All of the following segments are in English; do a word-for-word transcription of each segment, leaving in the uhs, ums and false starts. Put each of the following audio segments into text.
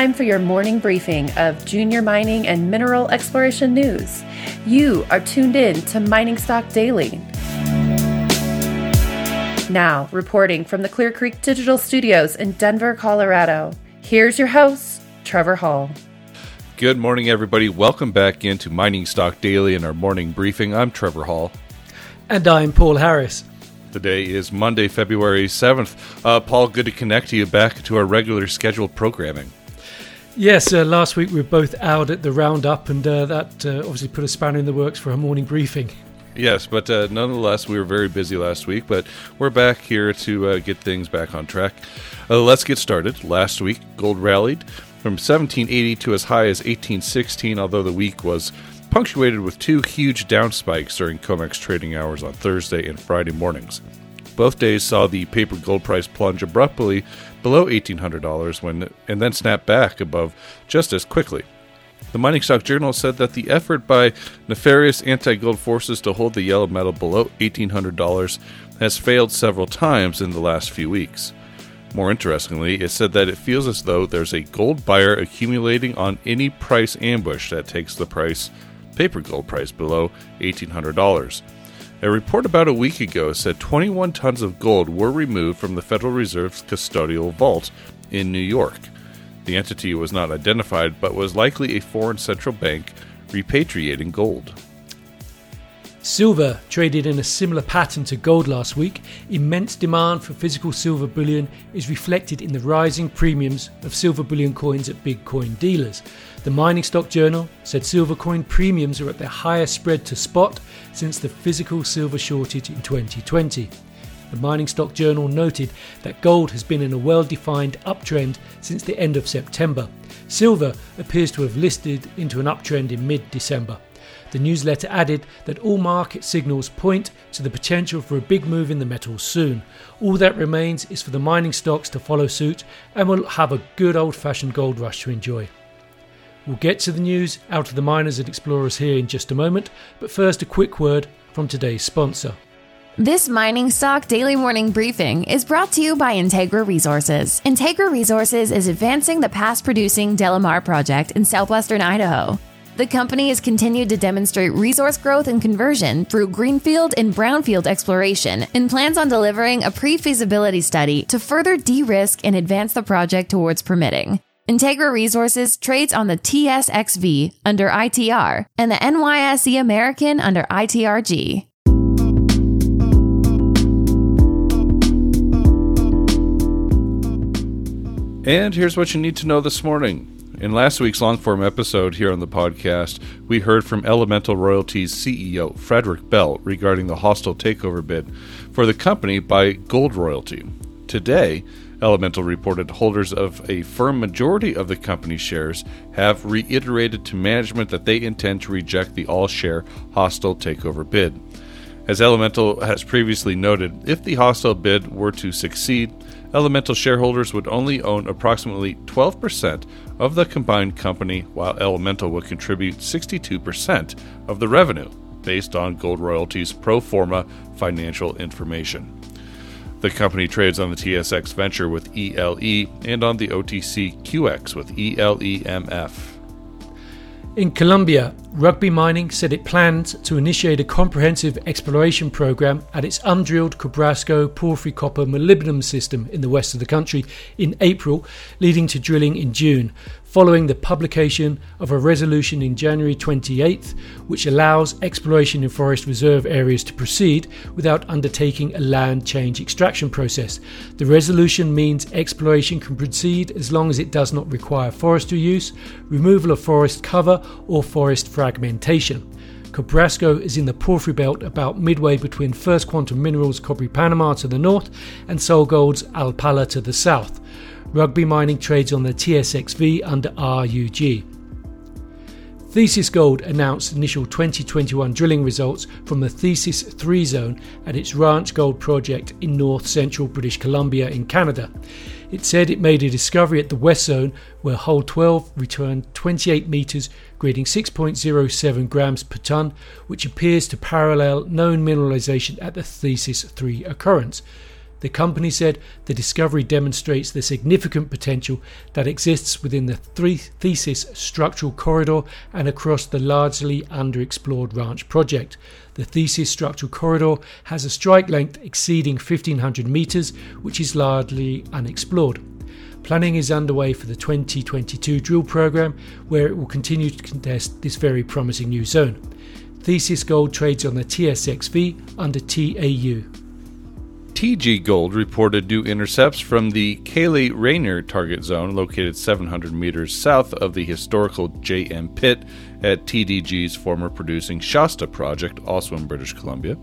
time for your morning briefing of junior mining and mineral exploration news. You are tuned in to Mining Stock Daily. Now, reporting from the Clear Creek Digital Studios in Denver, Colorado, here's your host, Trevor Hall. Good morning, everybody. Welcome back into Mining Stock Daily and our morning briefing. I'm Trevor Hall. And I'm Paul Harris. Today is Monday, February seventh. Uh, Paul, good to connect you back to our regular scheduled programming. Yes, uh, last week we were both out at the roundup, and uh, that uh, obviously put a spanner in the works for our morning briefing. Yes, but uh, nonetheless, we were very busy last week, but we're back here to uh, get things back on track. Uh, let's get started. Last week, gold rallied from seventeen eighty to as high as eighteen sixteen, although the week was punctuated with two huge down spikes during COMEX trading hours on Thursday and Friday mornings. Both days saw the paper gold price plunge abruptly below eighteen hundred dollars when, and then snap back above just as quickly. The Mining Stock Journal said that the effort by nefarious anti-gold forces to hold the yellow metal below eighteen hundred dollars has failed several times in the last few weeks. More interestingly, it said that it feels as though there's a gold buyer accumulating on any price ambush that takes the price paper gold price below eighteen hundred dollars. A report about a week ago said twenty-one tons of gold were removed from the Federal Reserve's custodial vault in New York. The entity was not identified, but was likely a foreign central bank repatriating gold. Silver traded in a similar pattern to gold last week. Immense demand for physical silver bullion is reflected in the rising premiums of silver bullion coins at big coin dealers. The Mining Stock Journal said silver coin premiums are at their highest spread to spot since the physical silver shortage in twenty twenty. The Mining Stock Journal noted that gold has been in a well-defined uptrend since the end of September. Silver appears to have listed into an uptrend in mid-December. The newsletter added that all market signals point to the potential for a big move in the metal soon. All that remains is for the mining stocks to follow suit, and we'll have a good old-fashioned gold rush to enjoy. We'll get to the news out of the miners and explorers here in just a moment, but first a quick word from today's sponsor. This Mining Stock Daily Morning Briefing is brought to you by Integra Resources. Integra Resources is advancing the past-producing Delamar project in southwestern Idaho. The company has continued to demonstrate resource growth and conversion through greenfield and brownfield exploration and plans on delivering a pre-feasibility study to further de-risk and advance the project towards permitting. Integra Resources trades on the T S X V under I T R and the N Y S E American under I T R G. And here's what you need to know this morning. In last week's long-form episode here on the podcast, we heard from Elemental Royalties C E O Frederick Bell regarding the hostile takeover bid for the company by Gold Royalty. Today, Elemental reported holders of a firm majority of the company's shares have reiterated to management that they intend to reject the all-share hostile takeover bid. As Elemental has previously noted, if the hostile bid were to succeed, Elemental shareholders would only own approximately twelve percent of the combined company, while Elemental would contribute sixty-two percent of the revenue, based on Gold Royalty's pro forma financial information. The company trades on the T S X Venture with E L E and on the O T C Q X with E L E M F. In Colombia, Rugby Mining said it plans to initiate a comprehensive exploration program at its undrilled Cobrasco porphyry copper molybdenum system in the west of the country in April, leading to drilling in June, following the publication of a resolution in January twenty-eighth, which allows exploration in forest reserve areas to proceed without undertaking a land change extraction process. The resolution means exploration can proceed as long as it does not require forestry use, removal of forest cover, or forest fragmentation. Cobrasco is in the porphyry belt about midway between First Quantum Minerals' Cobre Panama to the north and SolGold's Alpala to the south. Rugby Mining trades on the T S X V under R U G. Thesis Gold announced initial twenty twenty-one drilling results from the Thesis three zone at its Ranch gold project in north-central British Columbia in Canada. It said it made a discovery at the west zone where hole twelve returned twenty-eight meters grading six point zero seven grams per ton, which appears to parallel known mineralization at the Thesis three occurrence. The company said the discovery demonstrates the significant potential that exists within the Thesis structural corridor and across the largely underexplored Ranch project. The Thesis structural corridor has a strike length exceeding fifteen hundred meters, which is largely unexplored. Planning is underway for the twenty twenty-two drill program, where it will continue to contest this very promising new zone. Thesis Gold trades on the T S X V under T A U. T G Gold reported new intercepts from the Cayley Rainier target zone, located seven hundred meters south of the historical J M pit at T D G's former producing Shasta project, also in British Columbia.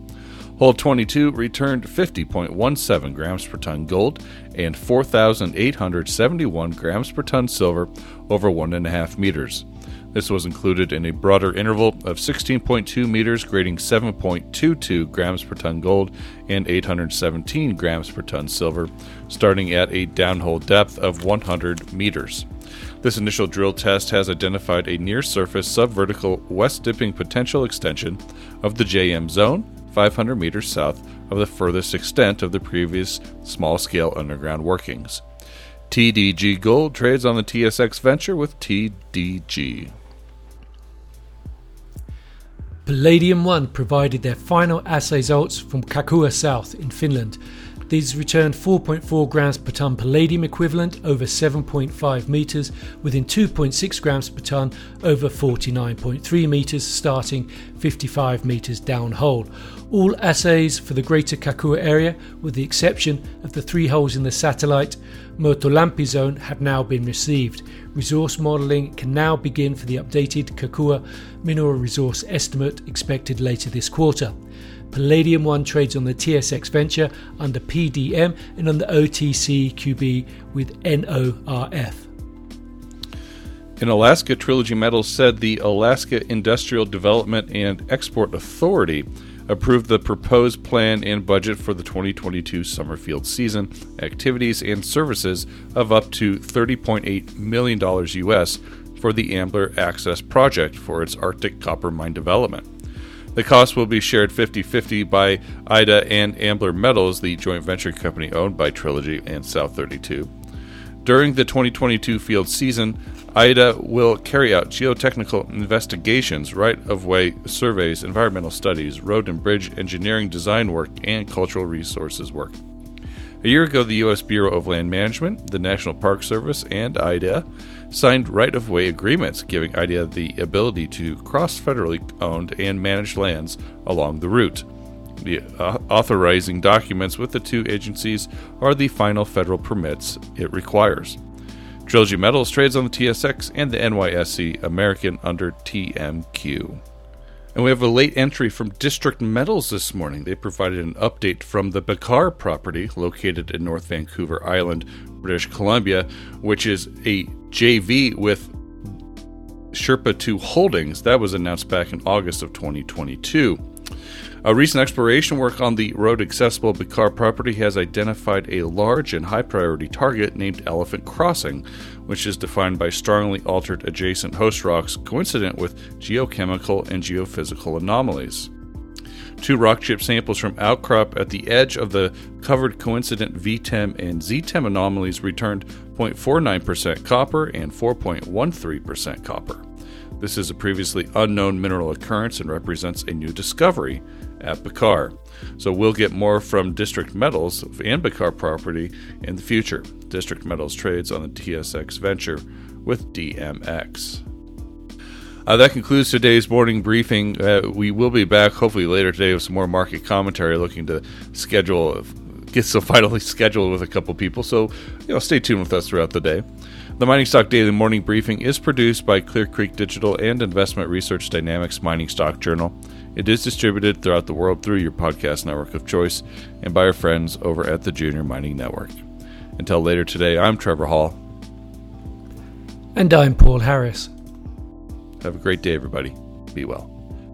Hole twenty-two returned fifty point one seven grams per ton gold and four thousand eight hundred seventy-one grams per ton silver over one and a half meters. This was included in a broader interval of sixteen point two meters, grading seven point two two grams per ton gold and eight hundred seventeen grams per ton silver, starting at a downhole depth of one hundred meters. This initial drill test has identified a near-surface subvertical west-dipping potential extension of the J M zone, five hundred meters south of the furthest extent of the previous small-scale underground workings. T D G Gold trades on the T S X Venture with T D G. Palladium One provided their final assay results from Kakua South in Finland. These returned four point four grams per ton palladium equivalent over seven point five meters, within two point six grams per ton over forty-nine point three meters, starting fifty-five meters downhole. All assays for the greater Kakua area, with the exception of the three holes in the satellite Murtolampi zone, have now been received. Resource modelling can now begin for the updated Kakua mineral resource estimate, expected later this quarter. Palladium One trades on the T S X Venture under P D M and on the O T C Q B with N O R F. In Alaska, Trilogy Metals said the Alaska Industrial Development and Export Authority approved the proposed plan and budget for the twenty twenty-two summer field season, activities and services of up to thirty point eight million dollars U S for the Ambler Access Project for its Arctic copper mine development. The cost will be shared fifty-fifty by I D A and Ambler Metals, the joint venture company owned by Trilogy and South thirty-two. During the twenty twenty-two field season, I D A will carry out geotechnical investigations, right-of-way surveys, environmental studies, road and bridge engineering design work, and cultural resources work. A year ago, the U S Bureau of Land Management, the National Park Service, and I D A signed right-of-way agreements, giving I D A the ability to cross federally owned and managed lands along the route. The authorizing documents with the two agencies are the final federal permits it requires. Trilogy Metals trades on the T S X and the N Y S E American under T M Q. And we have a late entry from District Metals this morning. They provided an update from the Bakar property located in North Vancouver Island, British Columbia, which is a J V with Sherpa two Holdings. That was announced back in August of twenty twenty-two. A recent exploration work on the road-accessible Bakar property has identified a large and high-priority target named Elephant Crossing, which is defined by strongly altered adjacent host rocks coincident with geochemical and geophysical anomalies. Two rock chip samples from outcrop at the edge of the covered coincident V T E M and Z T E M anomalies returned zero point four nine percent copper and four point one three percent copper. This is a previously unknown mineral occurrence and represents a new discovery at Bakar. So we'll get more from District Metals and Bakar property in the future. District Metals trades on the T S X Venture with D M X. Uh, that concludes today's morning briefing. Uh, we will be back hopefully later today with some more market commentary, looking to schedule, get so finally scheduled with a couple people. So, you know, stay tuned with us throughout the day. The Mining Stock Daily Morning Briefing is produced by Clear Creek Digital and Investment Research Dynamics Mining Stock Journal. It is distributed throughout the world through your podcast network of choice and by our friends over at the Junior Mining Network. Until later today, I'm Trevor Hall. And I'm Paul Harris. Have a great day, everybody. Be well.